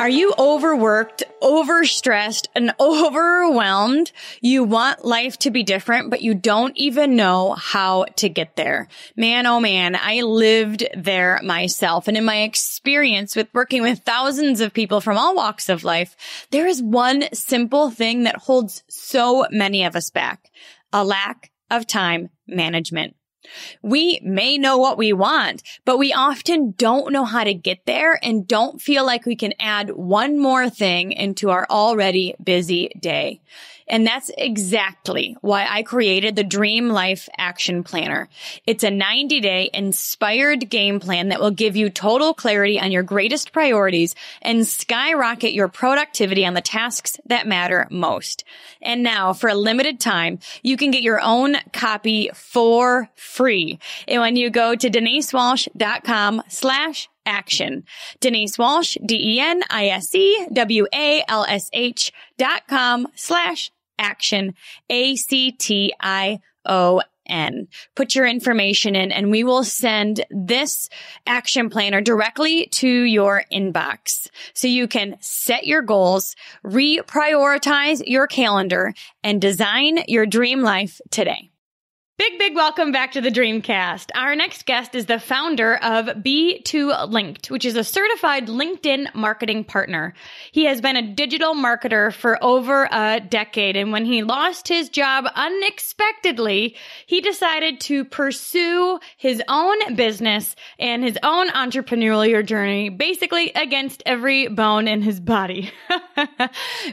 Are you overworked, overstressed, and overwhelmed? You want life to be different, but you don't even know how to get there. Man, oh man, I lived there myself. And in my experience with working with thousands of people from all walks of life, there is one simple thing that holds so many of us back: a lack of time management. We may know what we want, but we often don't know how to get there and don't feel like we can add one more thing into our already busy day. And that's exactly why I created the Dream Life Action Planner. It's a 90-day inspired game plan that will give you total clarity on your greatest priorities and skyrocket your productivity on the tasks that matter most. And now, for a limited time, you can get your own copy for free. And when you go to denisewalsh.com/action. Denise Walsh, DENISEWALSH.com/action, ACTION. Put your information in and we will send this action planner directly to your inbox so you can set your goals, reprioritize your calendar, and design your dream life today. Big welcome back to the Dreamcast. Our next guest is the founder of B2Linked, which is a certified LinkedIn marketing partner. He has been a digital marketer for over a decade, and when he lost his job unexpectedly, he decided to pursue his own business and his own entrepreneurial journey, basically against every bone in his body.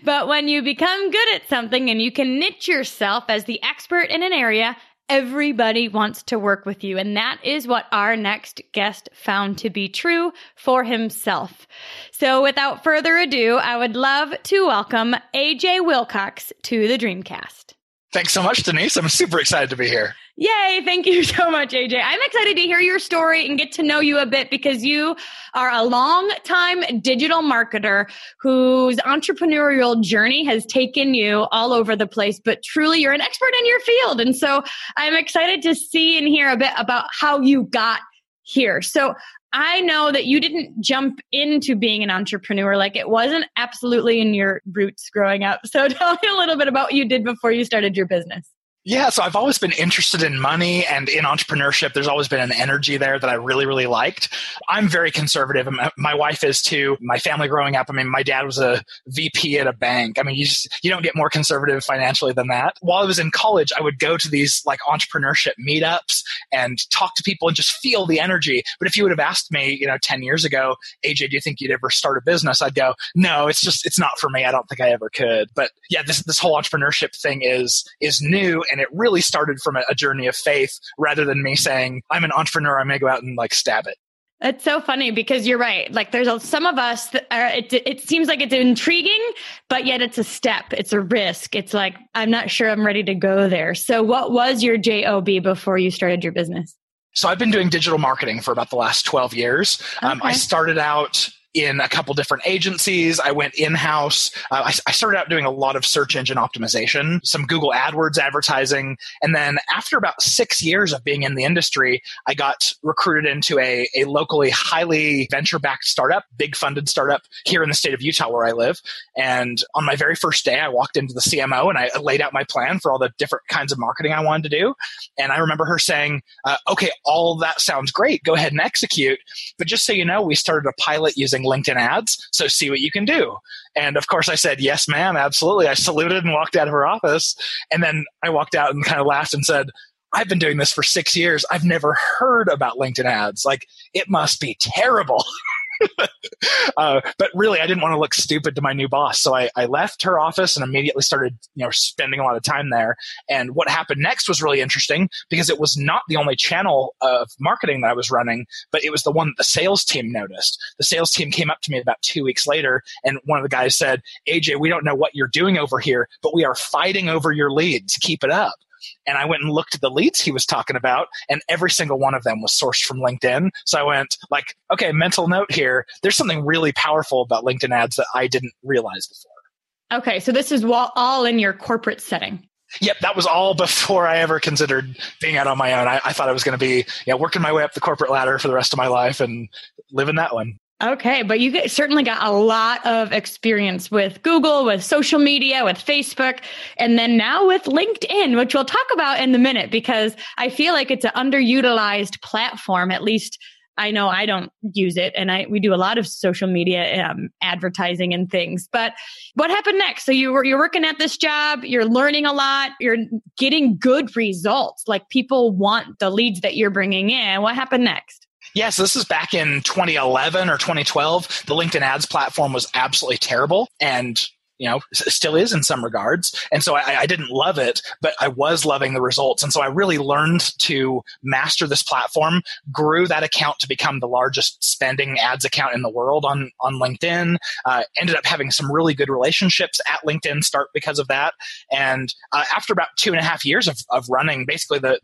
But when you become good at something and you can niche yourself as the expert in an area, everybody wants to work with you, and that is what our next guest found to be true for himself. So without further ado, I would love to welcome AJ Wilcox to the Dreamcast. Thanks so much, Denise. I'm super excited to be here. Yay. Thank you so much, AJ. I'm excited to hear your story and get to know you a bit because you are a long-time digital marketer whose entrepreneurial journey has taken you all over the place, but truly you're an expert in your field. And so I'm excited to see and hear a bit about how you got here. So I know that you didn't jump into being an entrepreneur, like it wasn't absolutely in your roots growing up. So tell me a little bit about what you did before you started your business. Yeah, so I've always been interested in money and in entrepreneurship. There's always been an energy there that I really liked. I'm very conservative. My wife is too. My family growing up, I mean, my dad was a VP at a bank. I mean, you don't get more conservative financially than that. While I was in college, I would go to these like entrepreneurship meetups and talk to people and just feel the energy. But if you would have asked me, 10 years ago, AJ, do you think you'd ever start a business? I'd go, no, it's not for me. I don't think I ever could. But yeah, this whole entrepreneurship thing is new. And it really started from a journey of faith rather than me saying, I'm an entrepreneur, I'm going to go out and like stab it. It's so funny because you're right. Like there's some of us, it seems like it's intriguing, but yet it's a step. It's a risk. It's like, I'm not sure I'm ready to go there. So what was your JOB before you started your business? So I've been doing digital marketing for about the last 12 years. Okay. I started out in a couple different agencies. I went in-house. I started out doing a lot of search engine optimization, some Google AdWords advertising. And then after about 6 years of being in the industry, I got recruited into a locally highly venture-backed startup, big funded startup here in the state of Utah where I live. And on my very first day, I walked into the CMO and I laid out my plan for all the different kinds of marketing I wanted to do. And I remember her saying, okay, all that sounds great. Go ahead and execute. But just so you know, we started a pilot using LinkedIn ads, so see what you can do. And of course I said, yes, ma'am, absolutely. I saluted and walked out of her office. And then I walked out and kind of laughed and said, I've been doing this for 6 years. I've never heard about LinkedIn ads. Like, it must be terrible. But really, I didn't want to look stupid to my new boss. So I left her office and immediately started, spending a lot of time there. And what happened next was really interesting because it was not the only channel of marketing that I was running, but it was the one that the sales team noticed. The sales team came up to me about 2 weeks later, and one of the guys said, AJ, we don't know what you're doing over here, but we are fighting over your leads. Keep it up. and I went and looked at the leads he was talking about, and every single one of them was sourced from LinkedIn. So I went like, okay, mental note here. There's something really powerful about LinkedIn ads that I didn't realize before. Okay. So this is all in your corporate setting. Yep, that was all before I ever considered being out on my own. I thought I was going to be working my way up the corporate ladder for the rest of my life and living that one. Okay, but you certainly got a lot of experience with Google, with social media, with Facebook, and then now with LinkedIn, which we'll talk about in a minute, because I feel like it's an underutilized platform. At least I know I don't use it, and we do a lot of social media advertising and things. But what happened next? So you're working at this job, you're learning a lot, you're getting good results. Like, people want the leads that you're bringing in. What happened next? Yeah, so this is back in 2011 or 2012. The LinkedIn ads platform was absolutely terrible, and still is in some regards. And so I didn't love it, but I was loving the results. And so I really learned to master this platform, grew that account to become the largest spending ads account in the world on LinkedIn, ended up having some really good relationships at LinkedIn Start because of that. And after about 2.5 years of running basically the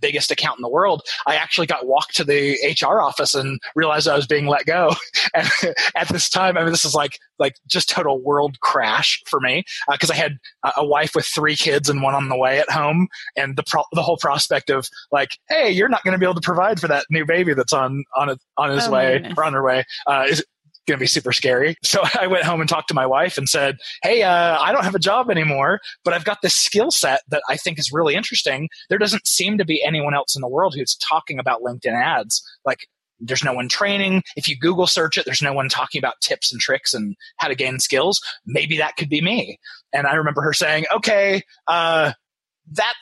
biggest account in the world, I actually got walked to the HR office and realized I was being let go. And at this time, I mean, this is like just total world crash for me, because I had a wife with 3 kids and one on the way at home, and the whole prospect of like, hey, you're not going to be able to provide for that new baby that's on his way or on her way is going to be super scary. So I went home and talked to my wife and said, hey, I don't have a job anymore, but I've got this skill set that I think is really interesting. There doesn't seem to be anyone else in the world who's talking about LinkedIn ads. Like, there's no one training. If you Google search it, there's no one talking about tips and tricks and how to gain skills. Maybe that could be me. And I remember her saying, okay, that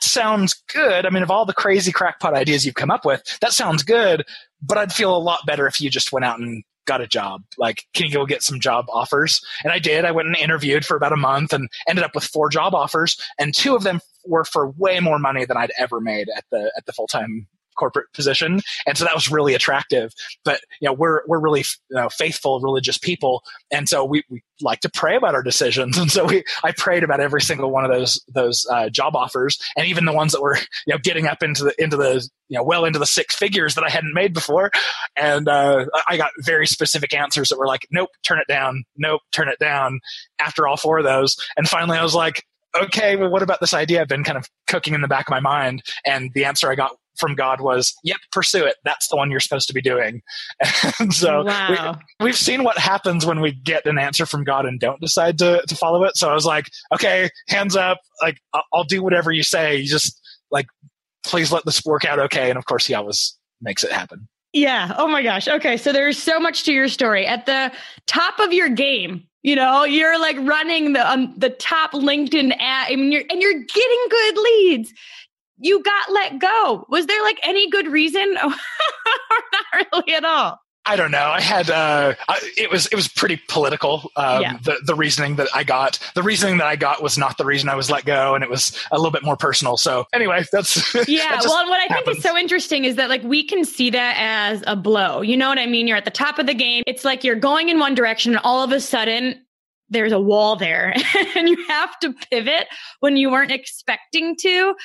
sounds good. I mean, of all the crazy crackpot ideas you've come up with, that sounds good, but I'd feel a lot better if you just went out and got a job. Like, can you go get some job offers? And I did. I went and interviewed for about a month and ended up with 4 job offers, and 2 of them were for way more money than I'd ever made at the full-time corporate position. And so that was really attractive. But we're really faithful, religious people, and so we like to pray about our decisions. And so I prayed about every single one of those job offers, and even the ones that were getting up into the well into the 6 figures that I hadn't made before. And I got very specific answers that were like, nope, turn it down, nope, turn it down, after all 4 of those. And finally I was like, okay, well, what about this idea I've been kind of cooking in the back of my mind? And the answer I got from God was, yep, pursue it. That's the one you're supposed to be doing. And so wow. We've seen what happens when we get an answer from God and don't decide to follow it. So I was like, okay, hands up. Like, I'll do whatever you say. You just like, please let this work out okay. And of course, He always makes it happen. Yeah. Oh my gosh. Okay. So there's so much to your story. At the top of your game, you're like running the top LinkedIn ad. I mean, you're getting good leads. You got let go. Was there like any good reason? Or not really at all? I don't know. I had, it was pretty political. The reasoning that I got, was not the reason I was let go, and it was a little bit more personal. So anyway, that's, yeah. Well, and what I think is so interesting is that, like, we can see that as a blow. You know what I mean? You're at the top of the game. It's like, you're going in one direction, and all of a sudden there's a wall there and you have to pivot when you weren't expecting to.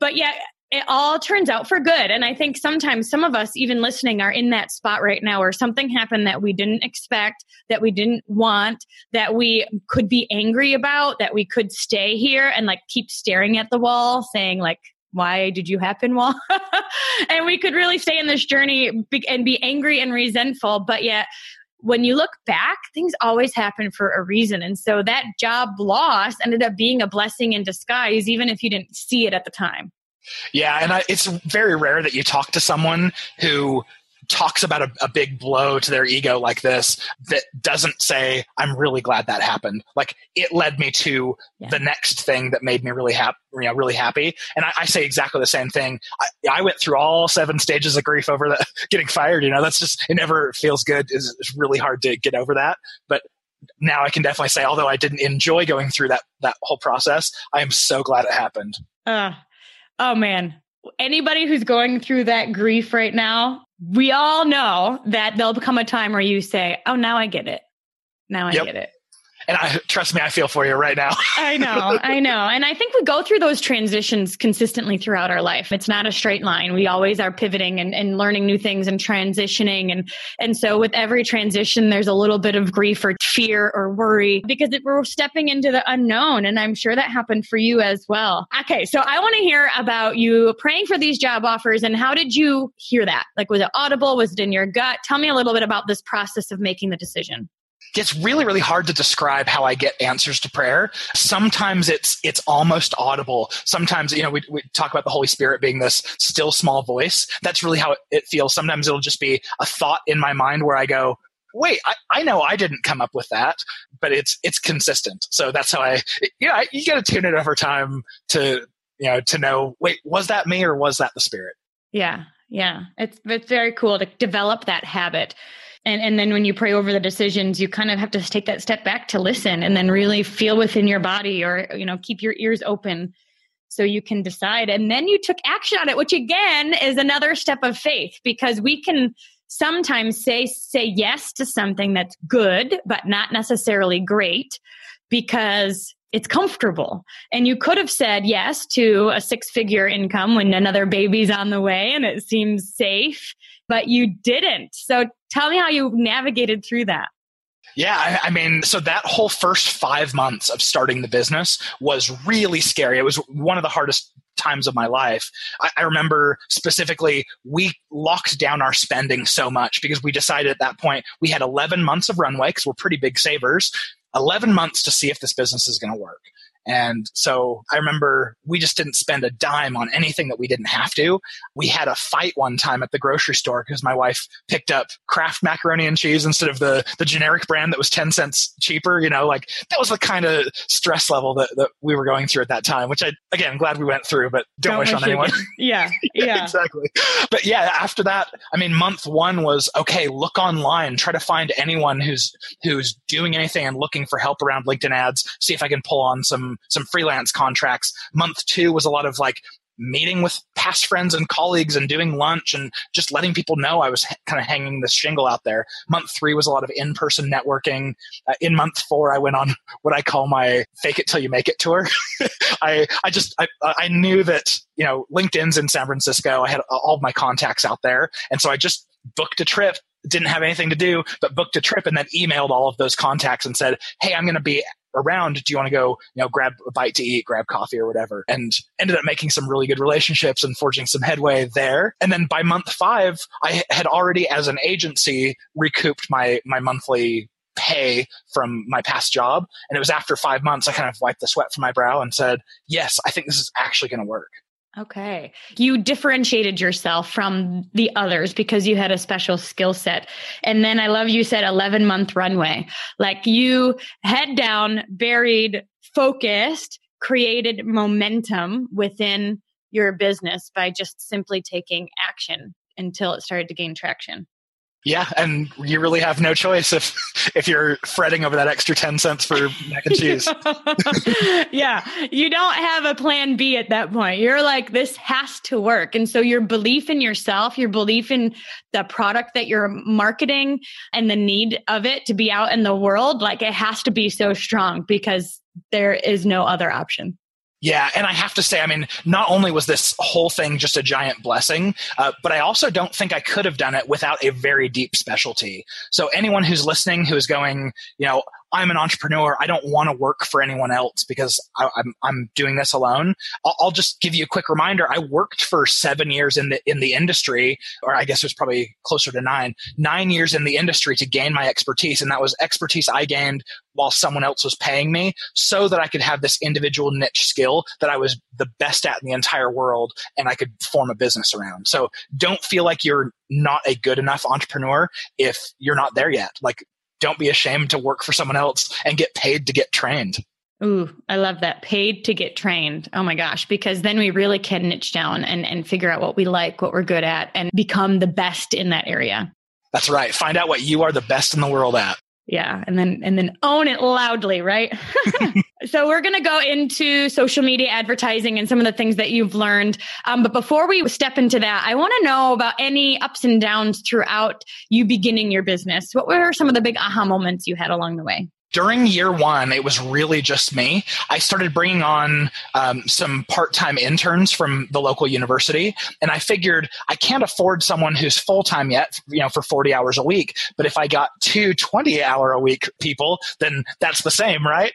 But yeah, it all turns out for good. And I think sometimes some of us, even listening, are in that spot right now where something happened that we didn't expect, that we didn't want, that we could be angry about, that we could stay here and like keep staring at the wall saying like, why did you happen, wall? And we could really stay in this journey and be angry and resentful. But yet, when you look back, things always happen for a reason. And so that job loss ended up being a blessing in disguise, even if you didn't see it at the time. Yeah. And it's very rare that you talk to someone who talks about a big blow to their ego like this that doesn't say, I'm really glad that happened. Like, it led me to the next thing that made me really happy, really happy. And I say exactly the same thing. I went through all 7 stages of grief over getting fired. That's just, it never feels good. It's really hard to get over that. But now I can definitely say, although I didn't enjoy going through that whole process, I am so glad it happened. Oh man. Anybody who's going through that grief right now, we all know that there'll come a time where you say, oh, now I get it. Now I get it. And trust me, I feel for you right now. I know. And I think we go through those transitions consistently throughout our life. It's not a straight line. We always are pivoting and learning new things and transitioning. And so with every transition, there's a little bit of grief or fear or worry because we're stepping into the unknown. And I'm sure that happened for you as well. Okay. So I want to hear about you praying for these job offers and how did you hear that? Like, was it audible? Was it in your gut? Tell me a little bit about this process of making the decision. It's really, really hard to describe how I get answers to prayer. Sometimes it's almost audible. Sometimes, we talk about the Holy Spirit being this still small voice. That's really how it feels. Sometimes it'll just be a thought in my mind where I go, wait, I know I didn't come up with that, but it's consistent. So that's how you got to tune it over time to know, wait, was that me or was that the Spirit? Yeah. It's very cool to develop that habit. And then when you pray over the decisions, you kind of have to take that step back to listen and then really feel within your body or, keep your ears open so you can decide. And then you took action on it, which again is another step of faith because we can sometimes say yes to something that's good, but not necessarily great because it's comfortable. And you could have said yes to a 6-figure income when another baby's on the way and it seems safe, but you didn't. So tell me how you navigated through that. Yeah, so that whole first 5 months of starting the business was really scary. It was one of the hardest times of my life. I remember specifically, we locked down our spending so much because we decided at that point we had 11 months of runway because we're pretty big savers. 11 months to see if this business is going to work. And so I remember we just didn't spend a dime on anything that we didn't have to. We had a fight one time at the grocery store because my wife picked up Kraft macaroni and cheese instead of the generic brand that was 10 cents cheaper. That was the kind of stress level that we were going through at that time, which I'm glad we went through, but don't wish on anyone. Yeah. Exactly. But yeah, after that, month one was, okay, look online, try to find anyone who's doing anything and looking for help around LinkedIn ads, see if I can pull on some freelance contracts. Month two was a lot of meeting with past friends and colleagues and doing lunch and just letting people know I was kind of hanging this shingle out there. Month three was a lot of in-person networking. In month four, I went on what I call my fake it till you make it tour. I knew that, LinkedIn's in San Francisco. I had all of my contacts out there. And so I just booked a trip, didn't have anything to do, but booked a trip and then emailed all of those contacts and said, hey, I'm going to be around, do you want to go, grab a bite to eat, grab coffee or whatever? And ended up making some really good relationships and forging some headway there. And then by month five, I had already, as an agency, recouped my monthly pay from my past job. And it was after 5 months, I kind of wiped the sweat from my brow and said, yes, I think this is actually going to work. Okay. You differentiated yourself from the others because you had a special skill set. And then I love you said 11-month runway. You head down, buried, focused, created momentum within your business by just simply taking action until it started to gain traction. Yeah, and you really have no choice if you're fretting over that extra 10 cents for mac and cheese. Yeah, you don't have a plan B at that point. You're like, this has to work. And so your belief in yourself, your belief in the product that you're marketing and the need of it to be out in the world, it has to be so strong because there is no other option. Yeah. And I have to say, not only was this whole thing just a giant blessing, but I also don't think I could have done it without a very deep specialty. So anyone who's listening, who is going, I'm an entrepreneur, I don't want to work for anyone else because I'm doing this alone. I'll just give you a quick reminder. I worked for 7 years in the industry, or I guess it was probably closer to nine years in the industry to gain my expertise. And that was expertise I gained while someone else was paying me so that I could have this individual niche skill that I was the best at in the entire world and I could form a business around. So don't feel like you're not a good enough entrepreneur if you're not there yet. Don't be ashamed to work for someone else and get paid to get trained. Ooh, I love that. Paid to get trained. Oh my gosh, because then we really can niche down and figure out what we like, what we're good at, and become the best in that area. That's right. Find out what you are the best in the world at. Yeah. And then own it loudly, right? So we're going to go into social media advertising and some of the things that you've learned. But before we step into that, I want to know about any ups and downs throughout you beginning your business. What were some of the big aha moments you had along the way? during year one, it was really just me. I started bringing on some part-time interns from the local university, and I figured I can't afford someone who's full-time yet, you know, for 40 hours a week. But if I got two 20-hour-a-week people, then that's the same, right?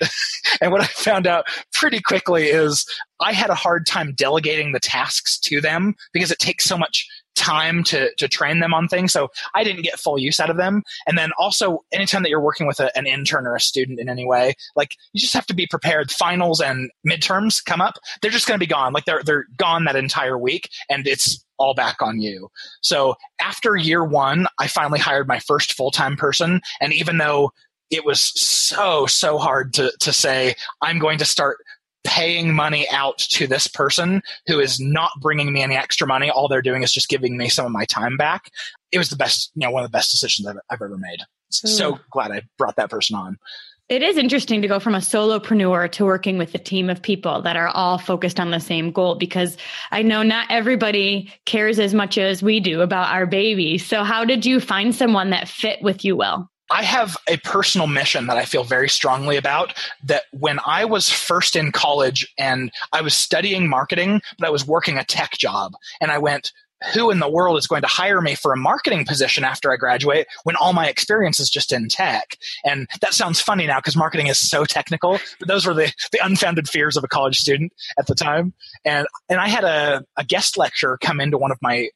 And what I found out pretty quickly is I had a hard time delegating the tasks to them because it takes so much time to train them on things. So I didn't get full use out of them. And then also, anytime that you're working with an intern or a student in any way, like, you just have to be prepared. Finals and midterms come up. They're just going to be gone. Like, they're gone that entire week, and it's all back on you. So after year one, I finally hired my first full-time person. And even though it was so hard to say, I'm going to start paying money out to this person who is not bringing me any extra money. All they're doing is just giving me some of my time back. It was the best, you know, one of the best decisions I've ever made. So glad I brought that person on. It is interesting to go from a solopreneur to working with a team of people that are all focused on the same goal, because I know not everybody cares as much as we do about our baby. So how did you find someone that fit with you well? I have a personal mission that I feel very strongly about, that when I was first in college and I was studying marketing, but I was working a tech job, and I went, who in the world is going to hire me for a marketing position after I graduate when all my experience is just in tech? And that sounds funny now because marketing is so technical, but those were the unfounded fears of a college student at the time. And I had a guest lecturer come into one of my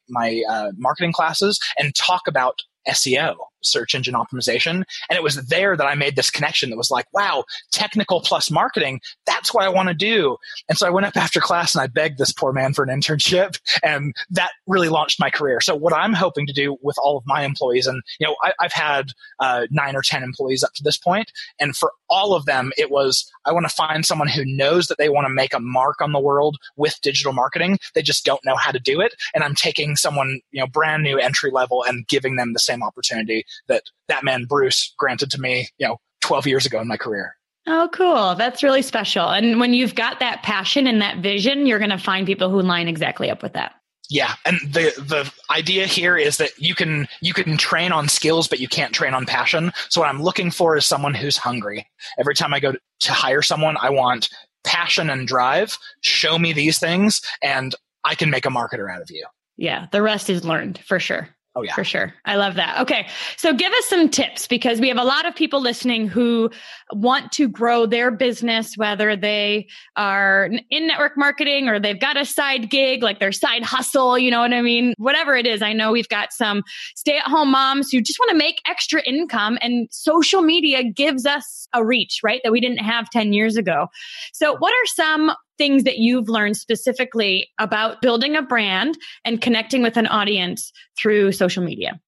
marketing classes and talk about SEO, search engine optimization. And it was there that I made this connection that was like, wow, technical plus marketing, that's what I want to do. And so I went up after class and I begged this poor man for an internship, and that really launched my career. So what I'm hoping to do with all of my employees, and you know, I've had 9 or 10 employees up to this point, and for all of them, it was, I want to find someone who knows that they want to make a mark on the world with digital marketing. They just don't know how to do it. And I'm taking someone, you know, brand new entry level and giving them the same opportunity that man, Bruce, granted to me, you know, 12 years ago in my career. Oh, cool. That's really special. And when you've got that passion and that vision, you're going to find people who line exactly up with that. Yeah. And the idea here is that you can train on skills, but you can't train on passion. So what I'm looking for is someone who's hungry. Every time I go to hire someone, I want passion and drive. Show me these things and I can make a marketer out of you. Yeah. The rest is learned for sure. Oh, yeah. For sure. I love that. Okay. So give us some tips, because we have a lot of people listening who want to grow their business, whether they are in network marketing or they've got a side gig, like their side hustle, you know what I mean? Whatever it is. I know we've got some stay-at-home moms who just want to make extra income, and social media gives us a reach, right? That we didn't have 10 years ago. So what are some things that you've learned specifically about building a brand and connecting with an audience through social media?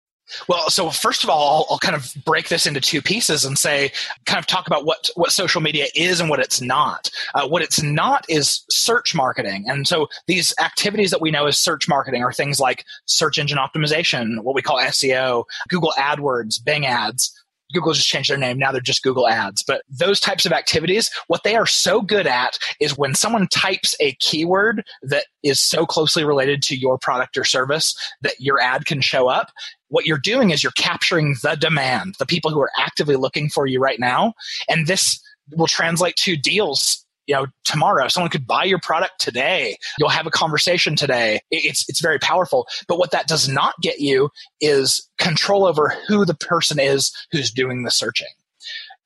Well, so first of all, I'll kind of break this into two pieces and say, kind of talk about what social media is and what it's not. What it's not is search marketing. And so these activities that we know as search marketing are things like search engine optimization, what we call SEO, Google AdWords, Bing ads. Google just changed their name. Now they're just Google Ads. But those types of activities, what they are so good at is when someone types a keyword that is so closely related to your product or service that your ad can show up, what you're doing is you're capturing the demand, the people who are actively looking for you right now. And this will translate to deals. You know, tomorrow, someone could buy your product today. You'll have a conversation today. It's very powerful. But what that does not get you is control over who the person is who's doing the searching.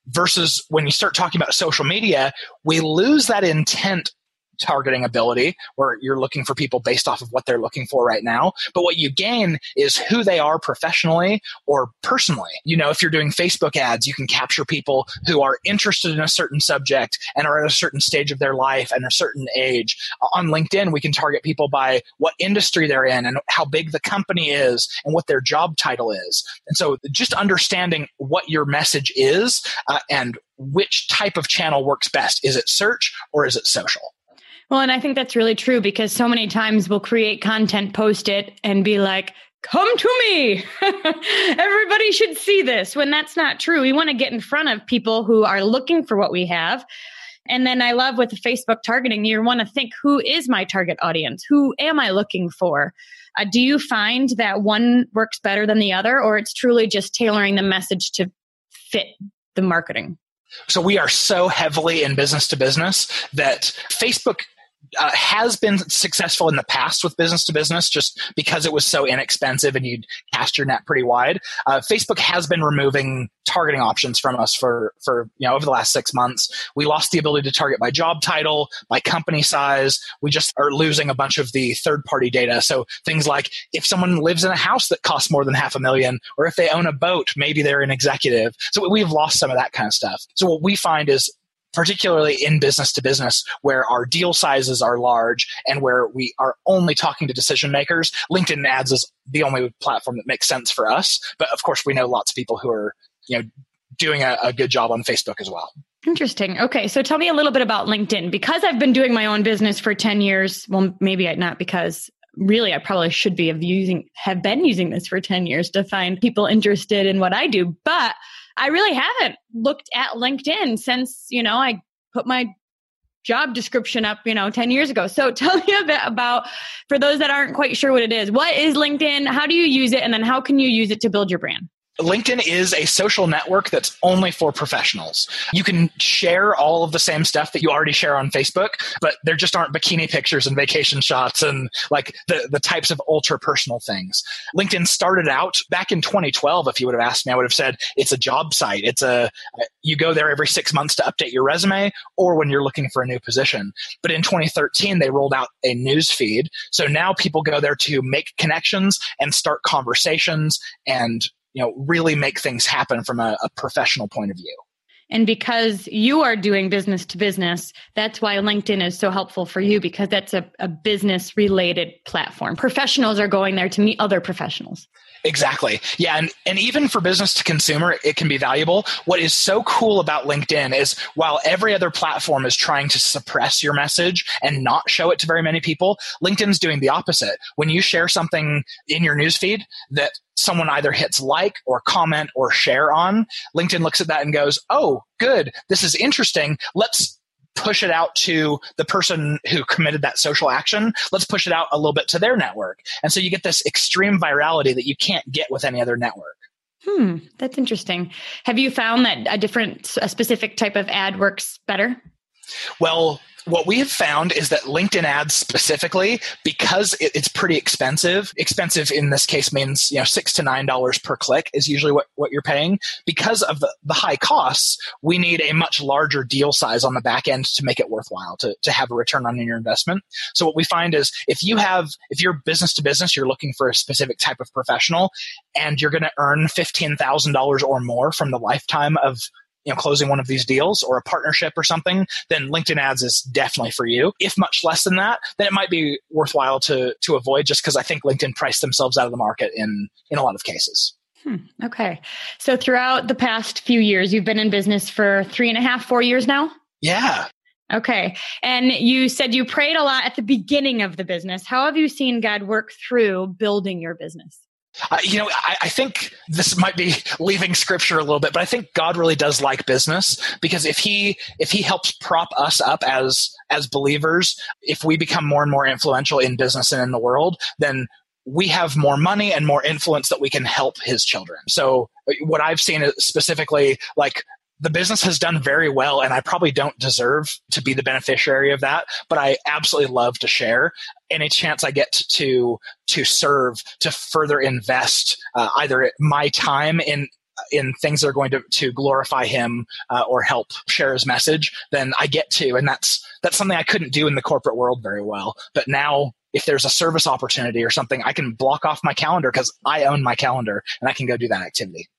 Versus when you start talking about social media, we lose that intent targeting ability where you're looking for people based off of what they're looking for right now. But what you gain is who they are professionally or personally. You know, if you're doing Facebook ads, you can capture people who are interested in a certain subject and are at a certain stage of their life and a certain age. On LinkedIn, we can target people by what industry they're in and how big the company is and what their job title is. And so just understanding what your message is and which type of channel works best. Is it search or is it social? Well, and I think that's really true, because so many times we'll create content, post it, and be like, come to me. Everybody should see this, when that's not true. We want to get in front of people who are looking for what we have. And then I love with the Facebook targeting, you want to think, who is my target audience? Who am I looking for? Do you find that one works better than the other, or it's truly just tailoring the message to fit the marketing? So we are so heavily in business to business that Facebook has been successful in the past with business to business just because it was so inexpensive and you'd cast your net pretty wide. Facebook has been removing targeting options from us for over the last 6 months. We lost the ability to target by job title, by company size. We just are losing a bunch of the third-party data. So things like if someone lives in a house that costs more than $500,000, or if they own a boat, maybe they're an executive. So we've lost some of that kind of stuff. So what we find is, particularly in business to business, where our deal sizes are large and where we are only talking to decision makers, LinkedIn ads is the only platform that makes sense for us. But of course, we know lots of people who are, doing a good job on Facebook as well. Interesting. Okay. So tell me a little bit about LinkedIn, because I've been doing my own business for 10 years. Well, maybe not, because really I probably should be have been using this for 10 years to find people interested in what I do. But I really haven't looked at LinkedIn since, I put my job description up, 10 years ago. So tell me a bit about, for those that aren't quite sure what it is, what is LinkedIn? How do you use it? And then how can you use it to build your brand? LinkedIn is a social network that's only for professionals. You can share all of the same stuff that you already share on Facebook, but there just aren't bikini pictures and vacation shots and like the types of ultra personal things. LinkedIn started out back in 2012. If you would have asked me, I would have said it's a job site. You go there every 6 months to update your resume or when you're looking for a new position. But in 2013, they rolled out a news feed. So now people go there to make connections and start conversations and really make things happen from a professional point of view. And because you are doing business to business, that's why LinkedIn is so helpful for you, because that's a business related platform. Professionals are going there to meet other professionals. Exactly. Yeah. And even for business to consumer, it can be valuable. What is so cool about LinkedIn is while every other platform is trying to suppress your message and not show it to very many people, LinkedIn's doing the opposite. When you share something in your newsfeed that someone either hits like or comment or share on, LinkedIn looks at that and goes, oh, good, this is interesting. Let's push it out to the person who committed that social action. Let's push it out a little bit to their network. And so you get this extreme virality that you can't get with any other network. That's interesting. Have you found that a specific type of ad works better? Well, what we have found is that LinkedIn ads specifically, because it's pretty expensive in this case means, $6 to $9 per click is usually what you're paying. Because of the high costs, we need a much larger deal size on the back end to make it worthwhile, to have a return on your investment. So what we find is if you're business to business, you're looking for a specific type of professional and you're going to earn $15,000 or more from the lifetime of closing one of these deals or a partnership or something, then LinkedIn ads is definitely for you. If much less than that, then it might be worthwhile to avoid, just because I think LinkedIn priced themselves out of the market in a lot of cases. Okay. So throughout the past few years, you've been in business for 4 years now? Yeah. Okay. And you said you prayed a lot at the beginning of the business. How have you seen God work through building your business? I think this might be leaving scripture a little bit, but I think God really does like business, because if he helps prop us up as believers, if we become more and more influential in business and in the world, then we have more money and more influence that we can help his children. So what I've seen is specifically, the business has done very well, and I probably don't deserve to be the beneficiary of that, but I absolutely love to share. Any chance I get to serve, to further invest either my time in things that are going to glorify him or help share his message, then I get to. And that's something I couldn't do in the corporate world very well. But now if there's a service opportunity or something, I can block off my calendar because I own my calendar and I can go do that activity.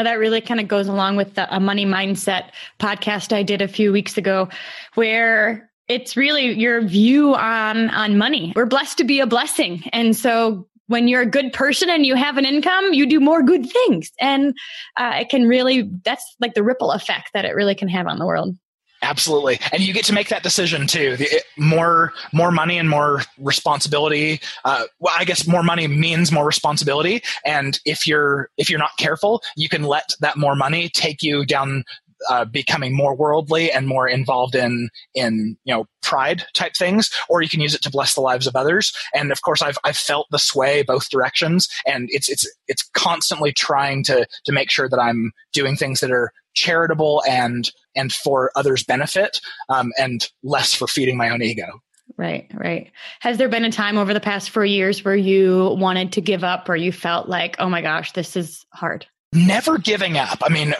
That really kind of goes along with a money mindset podcast I did a few weeks ago, where it's really your view on money. We're blessed to be a blessing. And so when you're a good person and you have an income, you do more good things. And that's like the ripple effect that it really can have on the world. Absolutely. And you get to make that decision too. More money and more responsibility. I guess more money means more responsibility. And if you're not careful, you can let that more money take you down becoming more worldly and more involved in pride type things, or you can use it to bless the lives of others. And of course, I've felt the sway both directions, and it's constantly trying to make sure that I'm doing things that are charitable and for others' benefit, and less for feeding my own ego. Right, right. Has there been a time over the past 4 years where you wanted to give up or you felt like, oh my gosh, this is hard? Never giving up. I mean,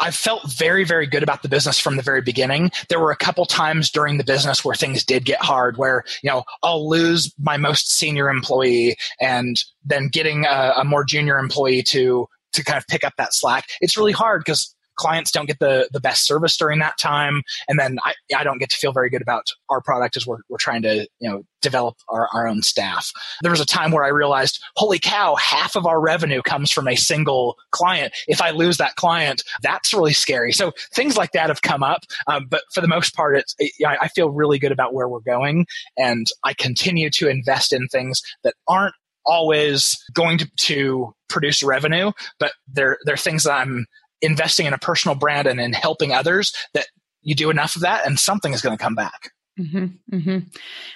I felt very, very good about the business from the very beginning. There were a couple times during the business where things did get hard, where, you know, I'll lose my most senior employee and then getting a more junior employee to kind of pick up that slack. It's really hard because clients don't get the best service during that time. And then I don't get to feel very good about our product as we're trying to, you know, develop our own staff. There was a time where I realized, holy cow, half of our revenue comes from a single client. If I lose that client, that's really scary. So things like that have come up. But for the most part, I feel really good about where we're going. And I continue to invest in things that aren't always going to produce revenue, but they're things that I'm investing in a personal brand and in helping others, that you do enough of that and something is going to come back. Mm-hmm, mm-hmm.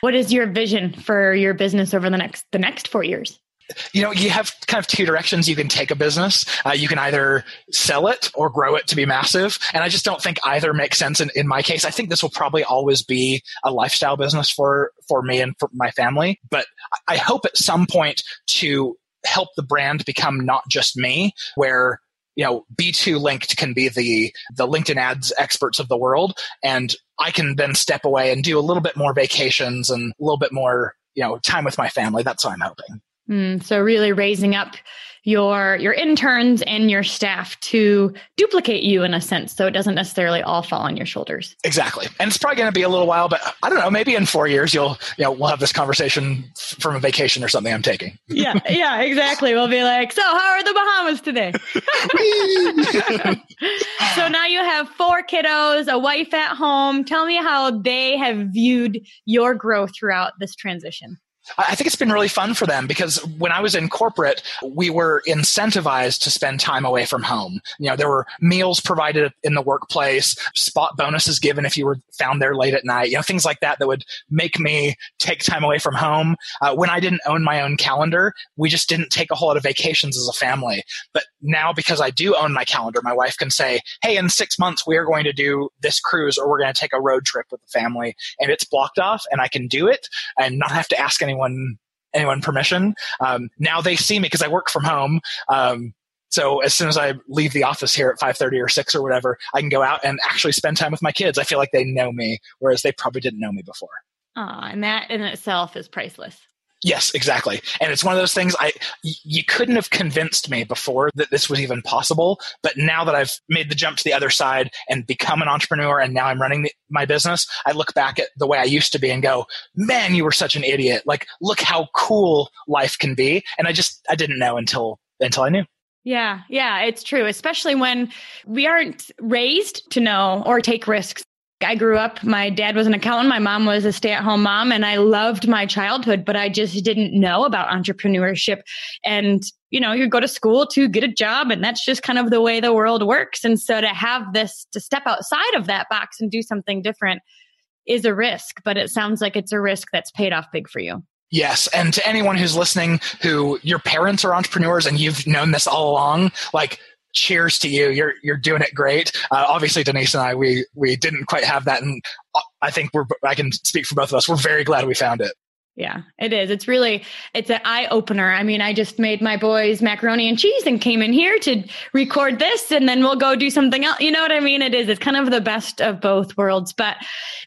What is your vision for your business over the next 4 years? You know, you have kind of two directions you can take a business. You can either sell it or grow it to be massive. And I just don't think either makes sense in my case. I think this will probably always be a lifestyle business for me and for my family. But I hope at some point to help the brand become not just me, where, you know, B2Linked can be the LinkedIn ads experts of the world. And I can then step away and do a little bit more vacations and a little bit more, you know, time with my family. That's what I'm hoping. So really raising up your interns and your staff to duplicate you in a sense. So it doesn't necessarily all fall on your shoulders. Exactly. And it's probably going to be a little while, but I don't know, maybe in 4 years, we'll have this conversation from a vacation or something I'm taking. Yeah, exactly. We'll be like, so how are the Bahamas today? So now you have 4 kiddos, a wife at home. Tell me how they have viewed your growth throughout this transition. I think it's been really fun for them because when I was in corporate, we were incentivized to spend time away from home. You know, there were meals provided in the workplace, spot bonuses given if you were found there late at night, you know, things like that that would make me take time away from home. When I didn't own my own calendar, we just didn't take a whole lot of vacations as a family. But now because I do own my calendar, my wife can say, hey, in 6 months, we are going to do this cruise or we're going to take a road trip with the family. And it's blocked off and I can do it and not have to ask anyone permission. Now they see me because I work from home. So as soon as I leave the office here at 5:30 or 6 or whatever, I can go out and actually spend time with my kids. I feel like they know me, whereas they probably didn't know me before. And that in itself is priceless. Yes, exactly. And it's one of those things you couldn't have convinced me before that this was even possible. But now that I've made the jump to the other side and become an entrepreneur and now I'm running my business, I look back at the way I used to be and go, man, you were such an idiot. Like, look how cool life can be. And I didn't know until I knew. Yeah, it's true. Especially when we aren't raised to know or take risks. I grew up, my dad was an accountant, my mom was a stay-at-home mom, and I loved my childhood, but I just didn't know about entrepreneurship. And, you know, you go to school to get a job, and that's just kind of the way the world works. And so to have this, to step outside of that box and do something different is a risk, but it sounds like it's a risk that's paid off big for you. Yes. And to anyone who's listening, who your parents are entrepreneurs and you've known this all along, like, cheers to you. You're doing it great. Obviously, Denise and I, we didn't quite have that. And I think I can speak for both of us. We're very glad we found it. Yeah, it is. It's an eye opener. I mean, I just made my boys macaroni and cheese and came in here to record this and then we'll go do something else. You know what I mean? It's kind of the best of both worlds, but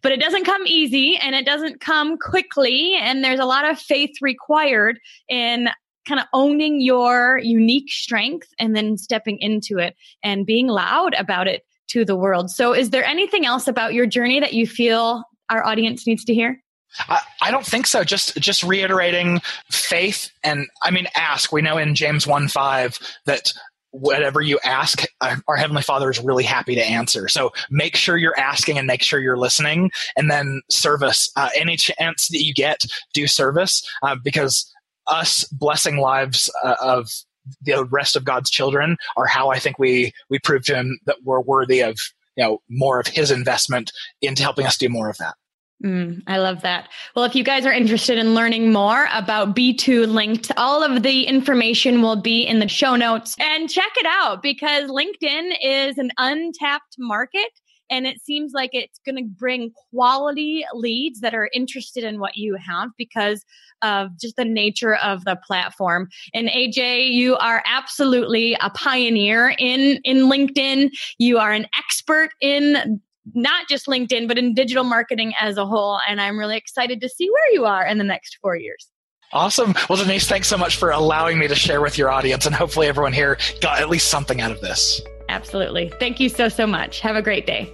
it doesn't come easy and it doesn't come quickly. And there's a lot of faith required in kind of owning your unique strength and then stepping into it and being loud about it to the world. So is there anything else about your journey that you feel our audience needs to hear? I don't think so. Just reiterating faith. And I mean, ask. We know in James 1:5 that whatever you ask, our Heavenly Father is really happy to answer. So make sure you're asking and make sure you're listening. And then service. Any chance that you get, do service because us blessing lives of the rest of God's children are how I think we prove to Him that we're worthy of, you know, more of His investment into helping us do more of that. I love that. Well, if you guys are interested in learning more about B2Linked, all of the information will be in the show notes, and check it out because LinkedIn is an untapped market and it seems like it's going to bring quality leads that are interested in what you have because of just the nature of the platform. And AJ, you are absolutely a pioneer in LinkedIn. You are an expert in not just LinkedIn, but in digital marketing as a whole. And I'm really excited to see where you are in the next 4 years. Awesome. Well, Denise, thanks so much for allowing me to share with your audience. And hopefully everyone here got at least something out of this. Absolutely. Thank you so, so much. Have a great day.